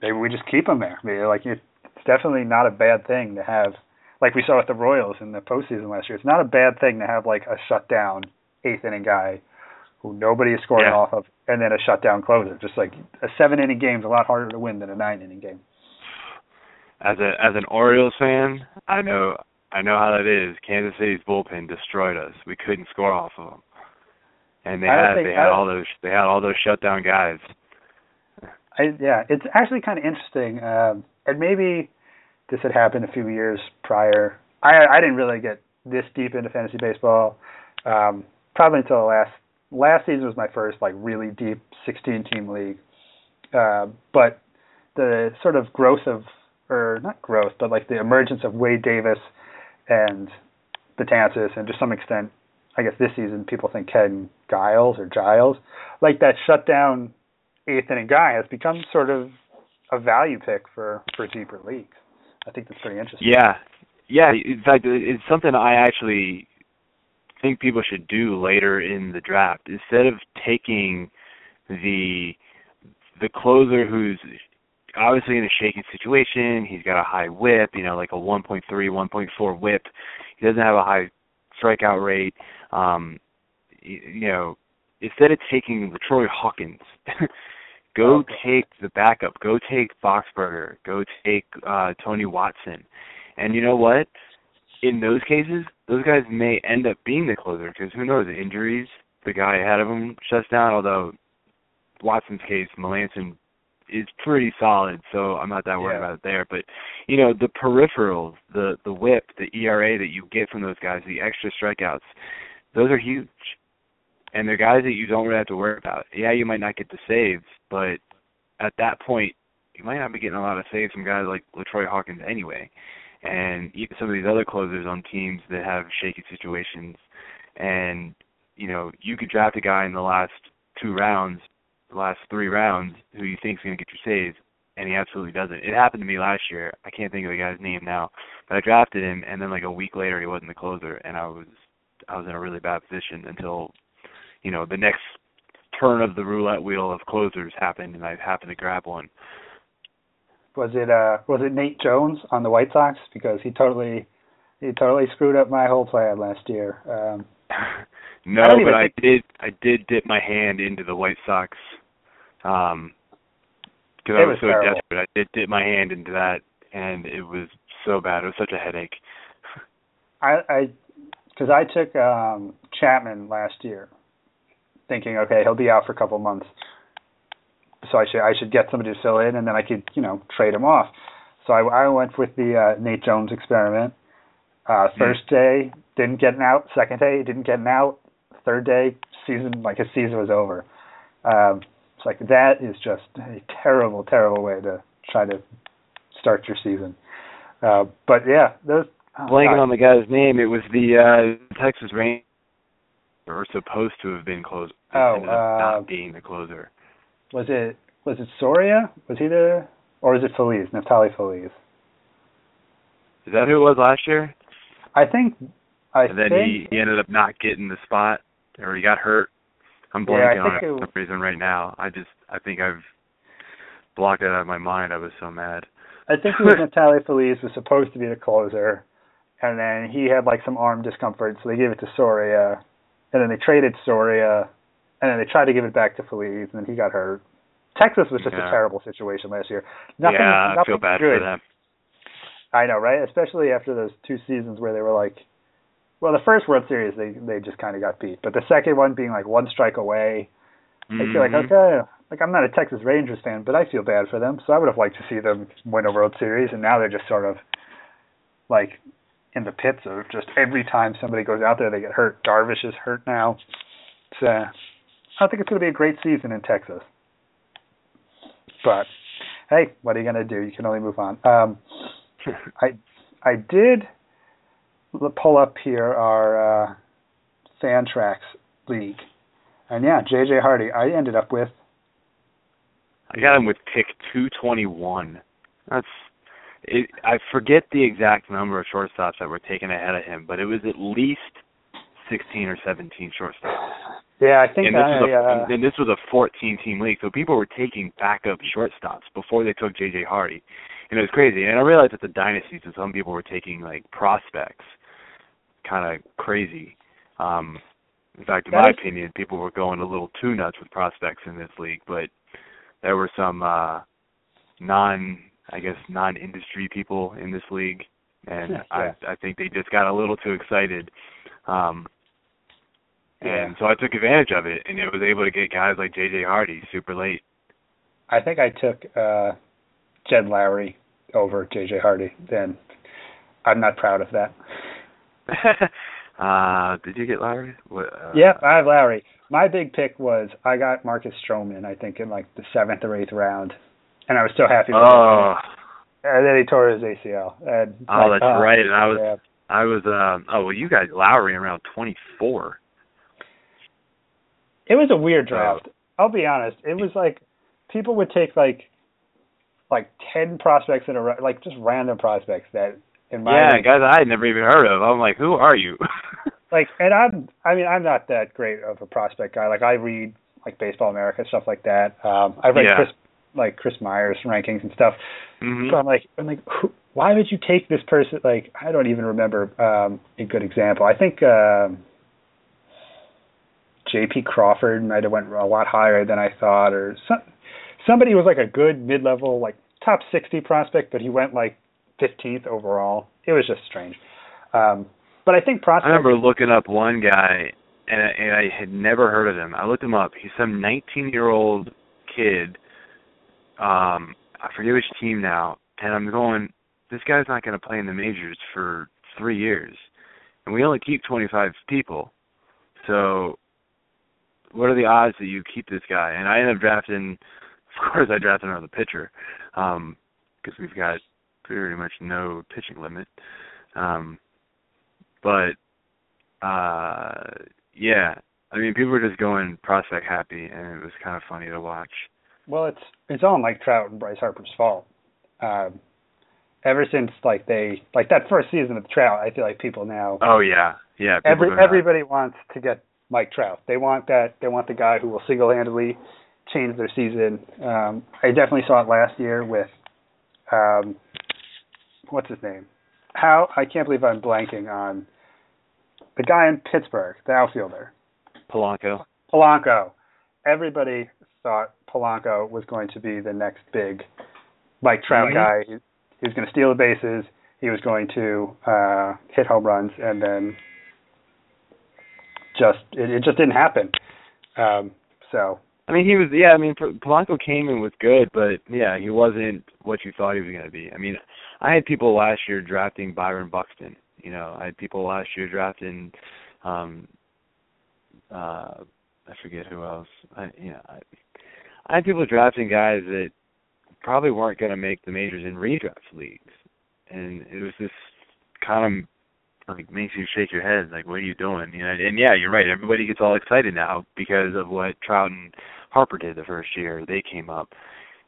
Maybe we just keep him there. Maybe, like, it's definitely not a bad thing to have, like we saw with the Royals in the postseason last year, it's not a bad thing to have like a shutdown 8th inning guy who nobody is scoring off of and then a shutdown closer. Just like a 7-inning game is a lot harder to win than a 9-inning game. As an Orioles fan, I know how that is. Kansas City's bullpen destroyed us. We couldn't score off of them, and they had all those shutdown guys. It's actually kind of interesting, and maybe this had happened a few years prior. I didn't really get this deep into fantasy baseball probably until last season was my first like really deep 16-team league. But the sort of growth of, or not growth, but like the emergence of Wade Davis and Betances, and to some extent, I guess this season people think Ken Giles or Giles, like that shutdown 8th inning guy has become sort of a value pick for deeper leagues. I think that's pretty interesting. Yeah. In fact, it's something I actually think people should do later in the draft. Instead of taking the closer who's obviously in a shaky situation, he's got a high whip, like a 1.3, 1.4 whip. He doesn't have a high strikeout rate. Instead of taking LaTroy Hawkins, take the backup. Go take Boxberger. Go take Tony Watson. And you know what? In those cases, those guys may end up being the closer because who knows? Injuries, the guy ahead of him shuts down, although Watson's case, Melanson is pretty solid, so I'm not that worried about it there. But, the peripherals, the whip, the ERA that you get from those guys, the extra strikeouts, those are huge. And they're guys that you don't really have to worry about. Yeah, you might not get the saves, but at that point, you might not be getting a lot of saves from guys like LaTroy Hawkins anyway. And even some of these other closers on teams that have shaky situations. And, you could draft a guy in the last 2 rounds, last 3 rounds, who you think is going to get your saves, and he absolutely doesn't. It happened to me last year. I can't think of the guy's name now, but I drafted him, and then like a week later, he wasn't the closer, and I was in a really bad position until, the next turn of the roulette wheel of closers happened, and I happened to grab one. Was it Nate Jones on the White Sox? Because he totally screwed up my whole plan last year. No, but I did dip my hand into the White Sox because I was so terrible. Desperate. I did dip my hand into that, and it was so bad. It was such a headache. Because I took Chapman last year, thinking, okay, he'll be out for a couple months, so I should get somebody to fill in, and then I could trade him off. So I went with the Nate Jones experiment. First day, didn't get an out. Second day, didn't get an out. Third day, his season was over. It's like that is just a terrible, terrible way to try to start your season. But yeah, those blanking on the guy's name. It was the Texas Rangers were supposed to have been closed. Not being the closer. Was it Soria? Was he there, or was it Feliz? Neftali Feliz. Is that who it was last year? He ended up not getting the spot, or he got hurt. I'm blanking on it for some reason right now. I think I've blocked it out of my mind. I was so mad. I think it was Neftali Feliz was supposed to be the closer, and then he had like some arm discomfort, so they gave it to Soria, and then they traded Soria, and then they tried to give it back to Feliz, and then he got hurt. Texas was just a terrible situation last year. Nothing I feel bad good. For them. I know, right? Especially after those 2 seasons where they were like, well, the first World Series, they just kind of got beat. But the second one being like one strike away, I feel like, okay, like I'm not a Texas Rangers fan, but I feel bad for them. So I would have liked to see them win a World Series. And now they're just sort of like in the pits of just every time somebody goes out there, they get hurt. Darvish is hurt now. So I don't think it's going to be a great season in Texas. But hey, what are you going to do? You can only move on. I did pull up here our Fantrax league, and J.J. Hardy I ended up with I got him with pick 221. That's it. I forget the exact number of shortstops that were taken ahead of him, but it was at least 16 or 17 shortstops. Yeah, I think. And this was a 14-team league, so people were taking backup shortstops before they took J.J. Hardy, and it was crazy. And I realized that the dynasties, and some people were taking like prospects, kind of crazy. In fact, in my opinion, people were going a little too nuts with prospects in this league. But there were some non-industry people in this league, and yeah. I think they just got a little too excited. And so I took advantage of it, and it was able to get guys like J.J. Hardy super late. I think I took Jed Lowrie over J.J. Hardy then. I'm not proud of that. Did you get Lowrie? Yep, I have Lowrie. My big pick was I got Marcus Stroman, I think, in like the 7th or 8th round, and I was so happy about that. And then he tore his ACL. Right. And I was you got Lowrie in round 24. It was a weird draft. I'll be honest. It was like people would take like 10 prospects in a row, like just random prospects that in my guys I had never even heard of. I'm like, who are you? I'm not that great of a prospect guy. Like I read like Baseball America, stuff like that. I read Chris Myers rankings and stuff. Mm-hmm. So I'm like, why would you take this person? Like I don't even remember a good example. I think. J.P. Crawford might have went a lot higher than I thought, or somebody was like a good mid-level, like top 60 prospect, but he went like 15th overall. It was just strange. But I think prospect. I remember looking up one guy, and I had never heard of him. I looked him up. He's some 19-year-old kid. I forget which team now, and I'm going, this guy's not going to play in the majors for 3 years, and we only keep 25 people, so. What are the odds that you keep this guy? And I ended up drafting, of course, I drafted another pitcher because we've got pretty much no pitching limit. People were just going prospect happy, and it was kind of funny to watch. Well, it's all Mike Trout and Bryce Harper's fault. Ever since that first season of Trout, I feel like people now. Oh yeah, yeah. Everybody wants to get. Mike Trout. They want that. They want the guy who will single-handedly change their season. I definitely saw it last year with, what's his name? I can't believe I'm blanking on the guy in Pittsburgh, the outfielder. Polanco. Everybody thought Polanco was going to be the next big Mike Trout guy. He was going to steal the bases. He was going to hit home runs, and then. It just didn't happen. Polanco came and was good, but yeah, he wasn't what you thought he was going to be. I mean, I had people last year drafting Byron Buxton. You know, I had people last year drafting, I forget who else. I had people drafting guys that probably weren't going to make the majors in redraft leagues, and it was this kind of. Like makes you shake your head. Like, what are you doing? You know, and yeah, you're right. Everybody gets all excited now because of what Trout and Harper did the first year they came up,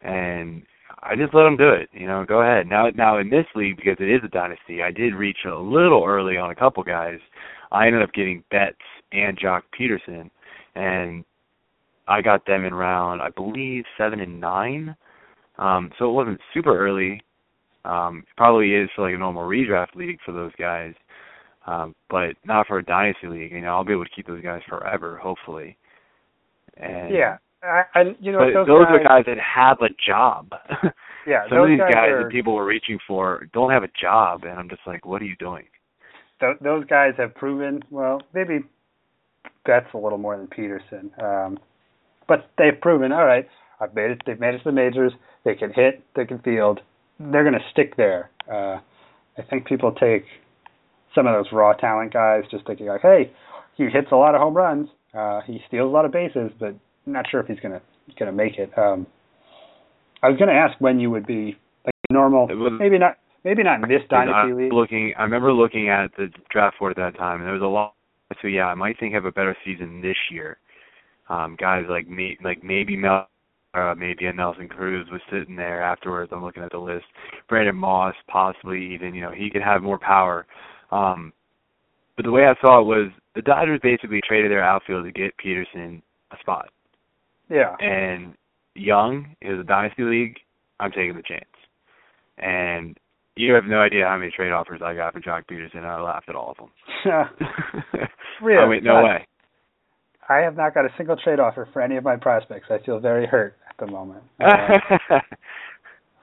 and I just let them do it. You know, go ahead. Now in this league because it is a dynasty, I did reach a little early on a couple guys. I ended up getting Betts and Jock Peterson, and I got them in round I believe 7 and 9. So it wasn't super early. It probably is for like a normal redraft league for those guys. But not for a dynasty league. You know, I'll be able to keep those guys forever, hopefully. And yeah, those guys, are guys that have a job. Yeah, some of these guys that people were reaching for don't have a job, and I'm just like, what are you doing? Those guys have proven. Well, maybe that's a little more than Peterson, but they've proven. All right, I've made it. They've made it to the majors. They can hit. They can field. They're going to stick there. I think people take. Some of those raw talent guys just thinking like, hey, he hits a lot of home runs, he steals a lot of bases, but I'm not sure if he's gonna make it. I was gonna ask when you would be like normal, maybe not in this dynasty league. I remember looking at the draft board at that time, and there was a lot. So yeah, I might have a better season this year. Guys like me, like maybe Mel maybe a Nelson Cruz was sitting there afterwards. I'm looking at the list. Brandon Moss, possibly even, you know, he could have more power. But the way I saw it was the Dodgers basically traded their outfield to get Peterson a spot. Yeah. And Young is a dynasty league. I'm taking the chance. And you have no idea how many trade offers I got for Jock Peterson. I laughed at all of them. Really? I went, no way. I have not got a single trade offer for any of my prospects. I feel very hurt at the moment.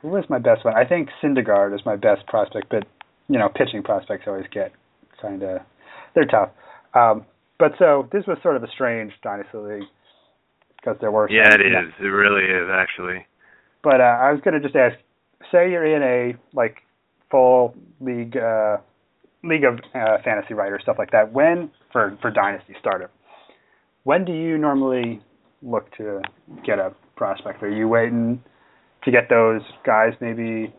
Who is my best one? I think Syndergaard is my best prospect, but, you know, pitching prospects always get kind of – they're tough. But so this was sort of a strange dynasty league because there were – Yeah, it is. It really is, actually. But I was going to just ask, say you're in a, like, full league of fantasy writers, stuff like that. When – for dynasty startup. When do you normally look to get a prospect? Are you waiting to get those guys maybe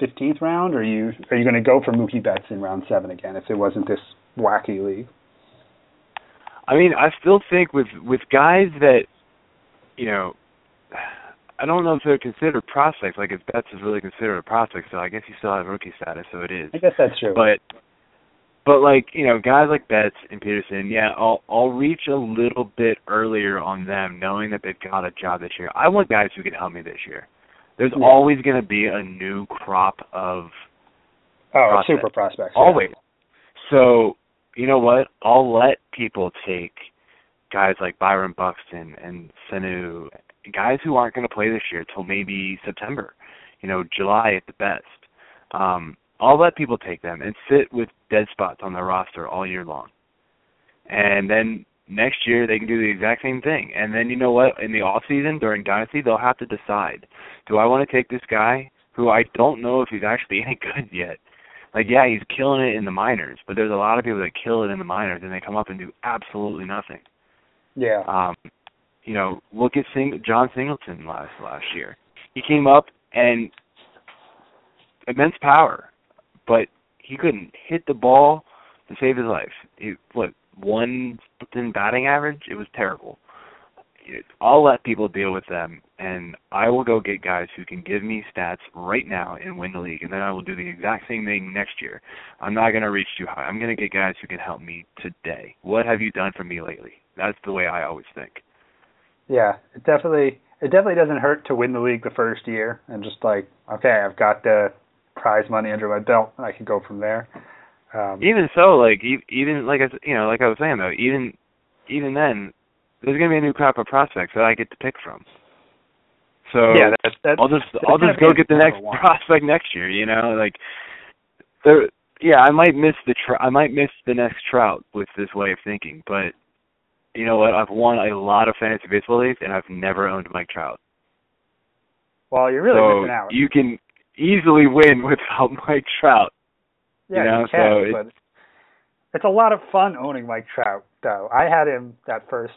15th round? Or are you going to go for Mookie Betts in round 7 again if it wasn't this wacky league? I mean, I still think with guys that, you know, I don't know if they're considered prospects. Like if Betts is really considered a prospect, so I guess you still have rookie status, so it is. I guess that's true. But like, you know, guys like Betts and Peterson, yeah, I'll reach a little bit earlier on them knowing that they've got a job this year. I want guys who can help me this year. There's always going to be a new crop of super prospects. Always. Yeah. So, you know what? I'll let people take guys like Byron Buxton and Sanu, guys who aren't going to play this year till maybe September, you know, July at the best. I'll let people take them and sit with dead spots on their roster all year long. And then next year they can do the exact same thing. And then you know what? In the offseason during Dynasty, they'll have to decide, do I want to take this guy who I don't know if he's actually any good yet? Like, yeah, he's killing it in the minors, but there's a lot of people that kill it in the minors and they come up and do absolutely nothing. Yeah. You know, look at John Singleton last year. He came up and immense power. But he couldn't hit the ball to save his life. One batting average? It was terrible. I'll let people deal with them, and I will go get guys who can give me stats right now and win the league, and then I will do the exact same thing next year. I'm not going to reach too high. I'm going to get guys who can help me today. What have you done for me lately? That's the way I always think. Yeah, it definitely doesn't hurt to win the league the first year and just like, okay, I've got the prize money under my belt, and I could go from there. Even so, like I was saying though, even then, there's gonna be a new crop of prospects that I get to pick from. So yeah, I'll just go get the next prospect next year. You know, like there. Yeah, I might miss the next Trout with this way of thinking, but you know what? I've won a lot of fantasy baseball leagues, and I've never owned Mike Trout. Well, you're really missing out. You can easily win without Mike Trout. Yeah, you know? But it's a lot of fun owning Mike Trout, though. I had him that first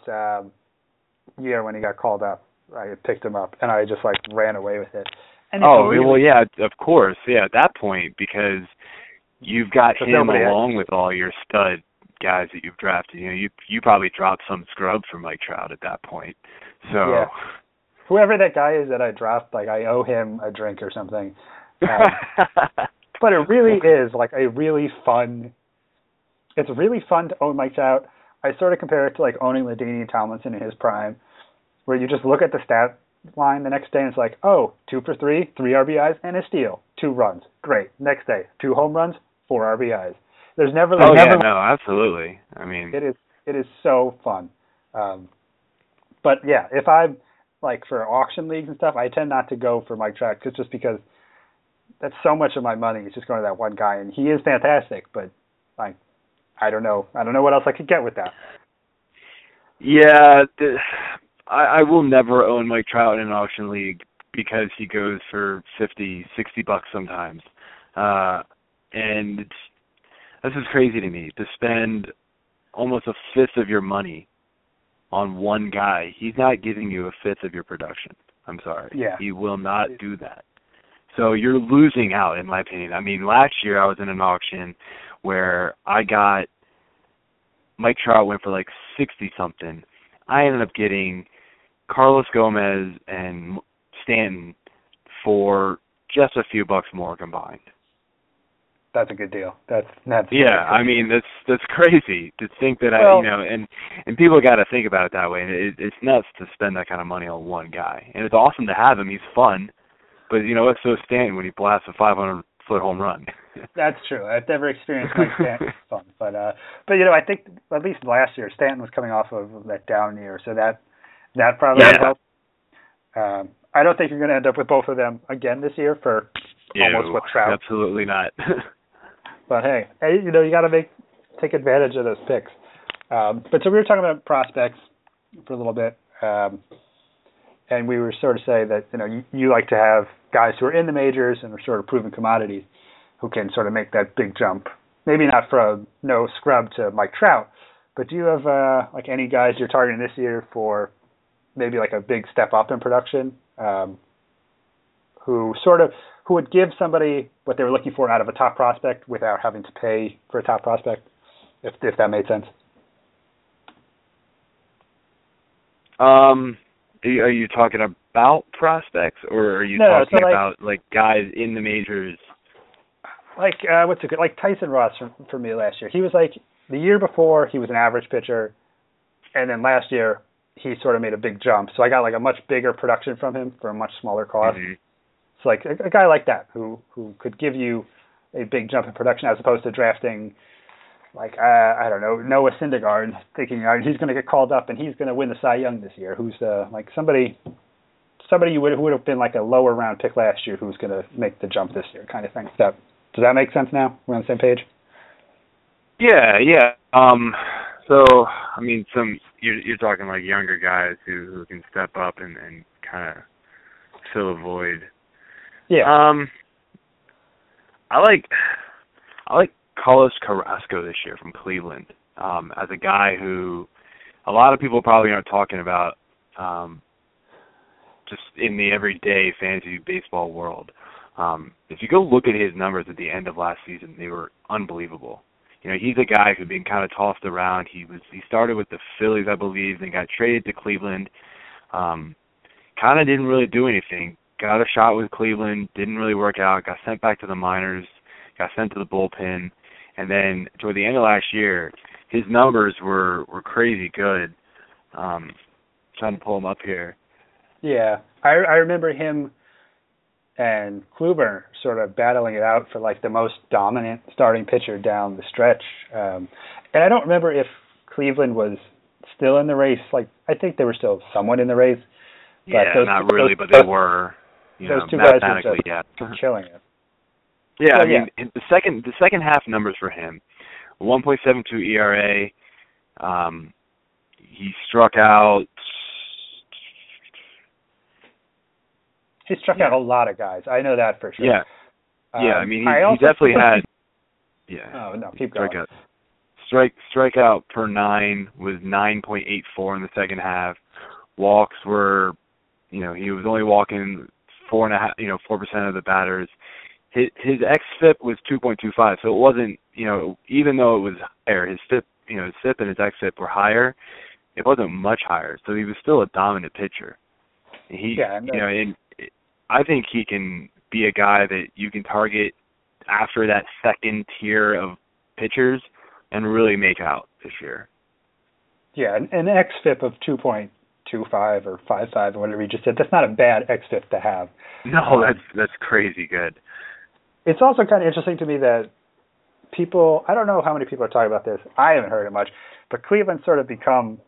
year when he got called up. I picked him up, and I just, like, ran away with it. And yeah, of course. Yeah, at that point, because you've got him along with all your stud guys that you've drafted. You know, you probably dropped some scrub for Mike Trout at that point. So... Yeah. Whoever that guy is that I dropped, like, I owe him a drink or something. But it really is, like, it's really fun to own Mike Trout. I sort of compare it to, like, owning LaDainian Tomlinson in his prime, where you just look at the stat line the next day and it's like, oh, 2 for 3, 3 RBIs, and a steal. 2 runs. Great. Next day, 2 home runs, 4 RBIs. There's never... Like, no, absolutely. I mean... It is so fun. But, yeah, if I'm... Like for auction leagues and stuff, I tend not to go for Mike Trout just because that's so much of my money. It's just going to that one guy, and he is fantastic. But like, I don't know what else I could get with that. Yeah, I will never own Mike Trout in an auction league because he goes for $50, $60 sometimes, and this is crazy to me to spend almost a fifth of your money on one guy. He's not giving you a fifth of your production. I'm sorry. Yeah. He will not do that. So you're losing out, in my opinion. I mean, last year I was in an auction where I got Mike Trout went for like 60-something. I ended up getting Carlos Gomez and Stanton for just a few bucks more combined. That's a good deal. That's yeah. I mean, that's crazy to think that and people got to think about it that way. And it's nuts to spend that kind of money on one guy. And it's awesome to have him. He's fun, but you know, it's so Stanton when he blasts a 500-foot home run. That's true. I've never experienced Mike Stanton's fun, but I think at least last year Stanton was coming off of that down year, so that probably helped. I don't think you're going to end up with both of them again this year for almost what Trout. Absolutely not. But hey, you got to take advantage of those picks. But so we were talking about prospects for a little bit, and we were sort of saying that you like to have guys who are in the majors and are sort of proven commodities who can sort of make that big jump. Maybe not from no scrub to Mike Trout, but do you have any guys you're targeting this year for maybe a big step up in production? Who would give somebody what they were looking for out of a top prospect without having to pay for a top prospect, if that made sense. Are you talking about prospects, or are you talking about guys in the majors? Tyson Ross for me last year. He was the year before he was an average pitcher, and then last year he sort of made a big jump. So I got a much bigger production from him for a much smaller cost. Mm-hmm. So a guy like that who could give you a big jump in production as opposed to drafting Noah Syndergaard thinking he's going to get called up and he's going to win the Cy Young this year. Who's somebody who would have been a lower round pick last year who's going to make the jump this year kind of thing. So, does that make sense now? We're on the same page? Yeah. So I mean, you're talking younger guys who can step up and kind of fill a void. Yeah. I like Carlos Carrasco this year from Cleveland as a guy who a lot of people probably aren't talking about just in the everyday fantasy baseball world. If you go look at his numbers at the end of last season, they were unbelievable. He's a guy who'd been kind of tossed around. He started with the Phillies, I believe, then got traded to Cleveland. Kind of didn't really do anything. Got a shot with Cleveland, didn't really work out, got sent back to the minors, got sent to the bullpen, and then toward the end of last year, his numbers were crazy good. Trying to pull him up here. Yeah, I remember him and Kluber sort of battling it out for the most dominant starting pitcher down the stretch. And I don't remember if Cleveland was still in the race. I think they were still somewhat in the race. But yeah, they were. Those two guys were just killing it. Yeah, so, the second half numbers for him, 1.72 ERA. He struck out. He struck out a lot of guys. I know that for sure. Yeah, I mean, he definitely had. Yeah. Oh no, keep going. Strikeout per nine was 9.84 in the second half. Walks were, he was only walking 4% of the batters. His xFIP was 2.25, so it wasn't, even though it was higher, his FIP, his FIP and his xFIP were higher. It wasn't much higher, so he was still a dominant pitcher. And I think he can be a guy that you can target after that second tier of pitchers and really make out this year. Yeah, an xFIP of 2.25 or 5.5 or whatever you just said, that's not a bad xFIP to have. No, that's crazy good. It's also kind of interesting to me that people, I don't know how many people are talking about this. I haven't heard it much, but Cleveland's sort of become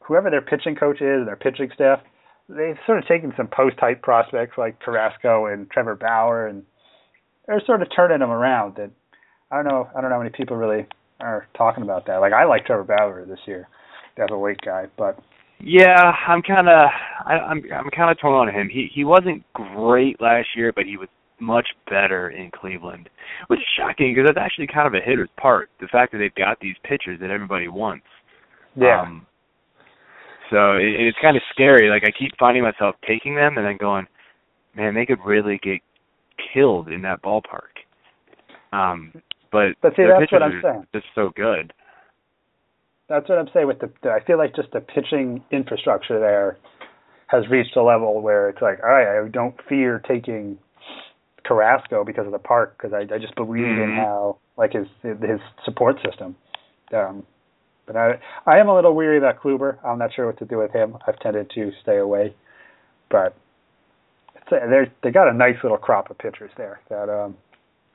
whoever their pitching coach is and their pitching staff, they've sort of taken some post-type prospects like Carrasco and Trevor Bauer, and they're sort of turning them around. That I don't know how many people really are talking about that. I like Trevor Bauer this year, the other weight guy, but. Yeah, I'm kind of torn on him. He wasn't great last year, but he was much better in Cleveland, which is shocking because that's actually kind of a hitter's part. The fact that they've got these pitchers that everybody wants. Yeah. So it's kind of scary. I keep finding myself taking them and then going, man, they could really get killed in that ballpark. But see, that's what I'm saying. Just so good. That's what I'm saying. With the, I feel like just the pitching infrastructure there has reached a level where it's like, all right, I don't fear taking Carrasco because of the park, because I just believe in how like his support system. But I am a little weary about Kluber. I'm not sure what to do with him. I've tended to stay away, but they got a nice little crop of pitchers there that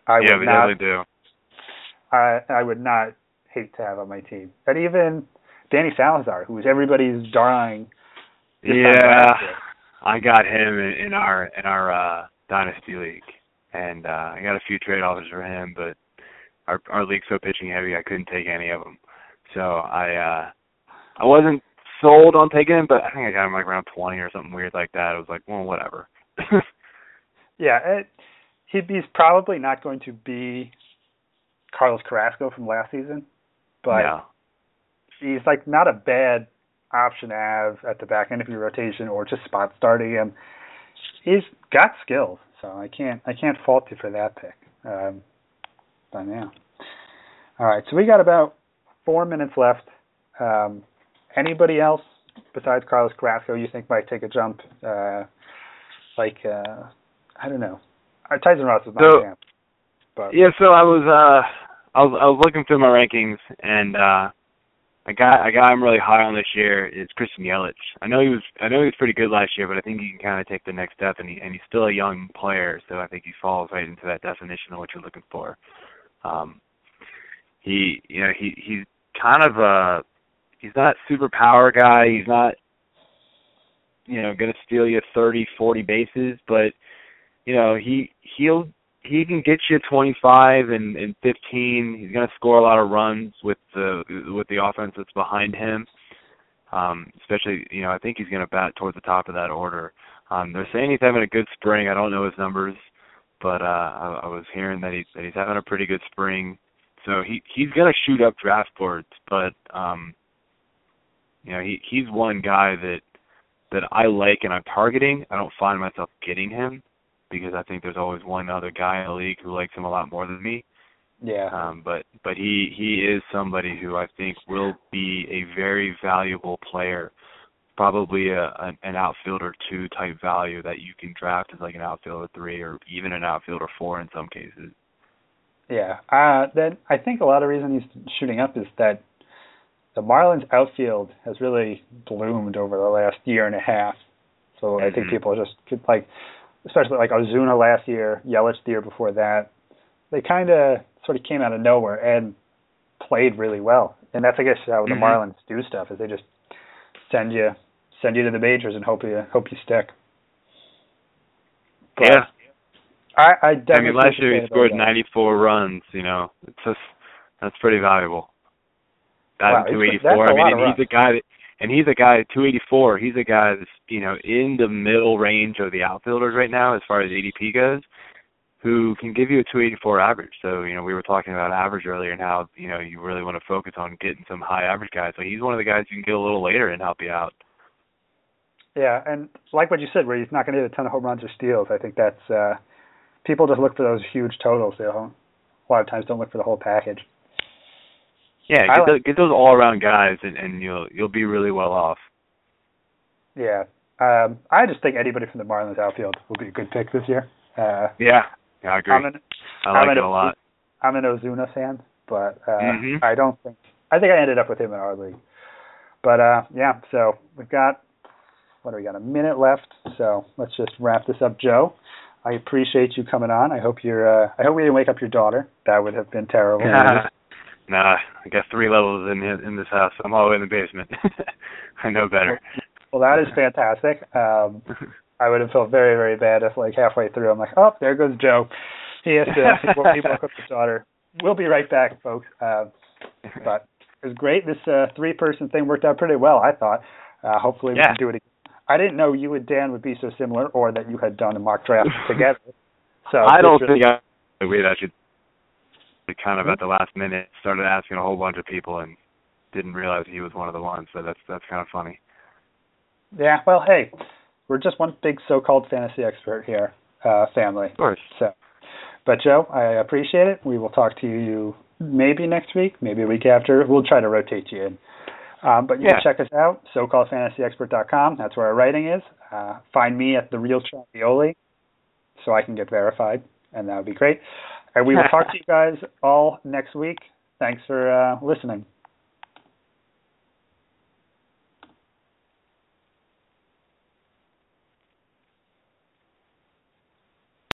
I would not. I would not hate to have on my team. And even Danny Salazar, who's everybody's darling. Yeah, I got him in our dynasty league, and I got a few trade offers for him, but our league's so pitching heavy, I couldn't take any of them. So I wasn't sold on taking him, but I think I got him like around 20 or something weird like that. I was like, well, whatever. Yeah, he's probably not going to be Carlos Carrasco from last season, but no. He's like not a bad option to have at the back end of your rotation or just spot starting him. He's got skills, so I can't fault you for that pick. By now. All right, so we got about 4 minutes left. Anybody else besides Carlos Carrasco you think might take a jump? I don't know. Tyson Ross is my champ. But. Yeah, so I was looking through my rankings, and a guy I'm really high on this year is Christian Yelich. I know he was pretty good last year, but I think he can kind of take the next step, and he's still a young player, so I think he falls right into that definition of what you're looking for. He's kind of he's not super power guy. He's not going to steal you 30, 40 bases, but he can get you 25 and 15. He's going to score a lot of runs with the offense that's behind him. Especially, I think he's going to bat towards the top of that order. They're saying he's having a good spring. I don't know his numbers, but I was hearing that he's having a pretty good spring. So he's going to shoot up draft boards, but he's one guy that I like and I'm targeting. I don't find myself getting him, because I think there's always one other guy in the league who likes him a lot more than me. Yeah. But he is somebody who I think will be a very valuable player, probably an outfielder 2 type value that you can draft as like an outfielder 3 or even an outfielder 4 in some cases. Yeah. Then I think a lot of reason he's shooting up is that the Marlins outfield has really bloomed over the last year and a half. So I think people just could especially like Ozuna last year, Yelich the year before that, they kind of sort of came out of nowhere and played really well. And that's, I guess, how the Marlins do stuff, is they just send you to the majors and hope you stick. But yeah. I definitely last year he scored 94 runs, It's just, that's pretty valuable. Wow, 284. He's a guy that... And he's a guy at 284. He's a guy that's, in the middle range of the outfielders right now as far as ADP goes, who can give you a 284 average. So, we were talking about average earlier and how, you really want to focus on getting some high average guys. So he's one of the guys you can get a little later and help you out. Yeah, and like what you said, where he's not going to hit a ton of home runs or steals, I think that's people just look for those huge totals. They don't, a lot of times don't look for the whole package. Yeah, get those all-around guys, and you'll be really well off. Yeah, I just think anybody from the Marlins outfield will be a good pick this year. Yeah, I agree. I like it a lot. I'm an Ozuna fan, but I think I ended up with him in our league. But so we've got a minute left, so let's just wrap this up, Joe. I appreciate you coming on. I hope we didn't wake up your daughter. That would have been terrible. Nah, I got 3 levels in this house. I'm all the way in the basement. I know better. Well, that is fantastic. I would have felt very, very bad if, halfway through, I'm like, oh, there goes Joe. He has to woke up his daughter. We'll be right back, folks. But it was great. This 3-person thing worked out pretty well, I thought. Hopefully we can do it again. I didn't know you and Dan would be so similar, or that you had done a mock draft together. So I don't think we'd actually... We kind of at the last minute started asking a whole bunch of people and didn't realize he was one of the ones. So that's kind of funny. Yeah, well, hey, we're just one big so-called fantasy expert here, family. Of course. So, but Joe, I appreciate it. We will talk to you maybe next week, maybe a week after. We'll try to rotate you in. But you can check us out, SoCalledFantasyExpert.com. That's where our writing is. Find me at The Real Travioli so I can get verified, and that would be great. And we will talk to you guys all next week. Thanks for listening.